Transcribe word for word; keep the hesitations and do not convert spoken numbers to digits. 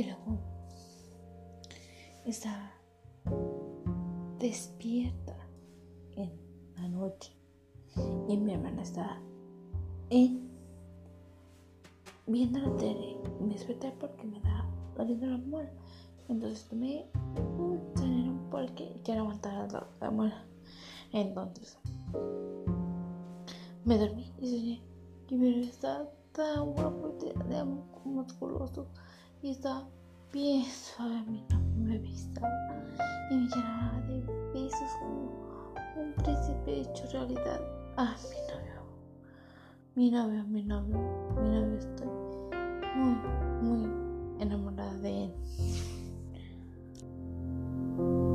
y luego está despierta en la noche y mi hermana está en, viendo la tele. Me desperté porque me da doliendo la muela, entonces tomé un salero porque quiero aguantar la, la muela. Entonces me dormí y soñé que mi hermana está tan guapo y de musculoso y está bien suave mi vista y me llenaba de besos como un príncipe hecho realidad. Ah, mi novio, mi novio, mi novio, mi novio, estoy muy, muy enamorada de él.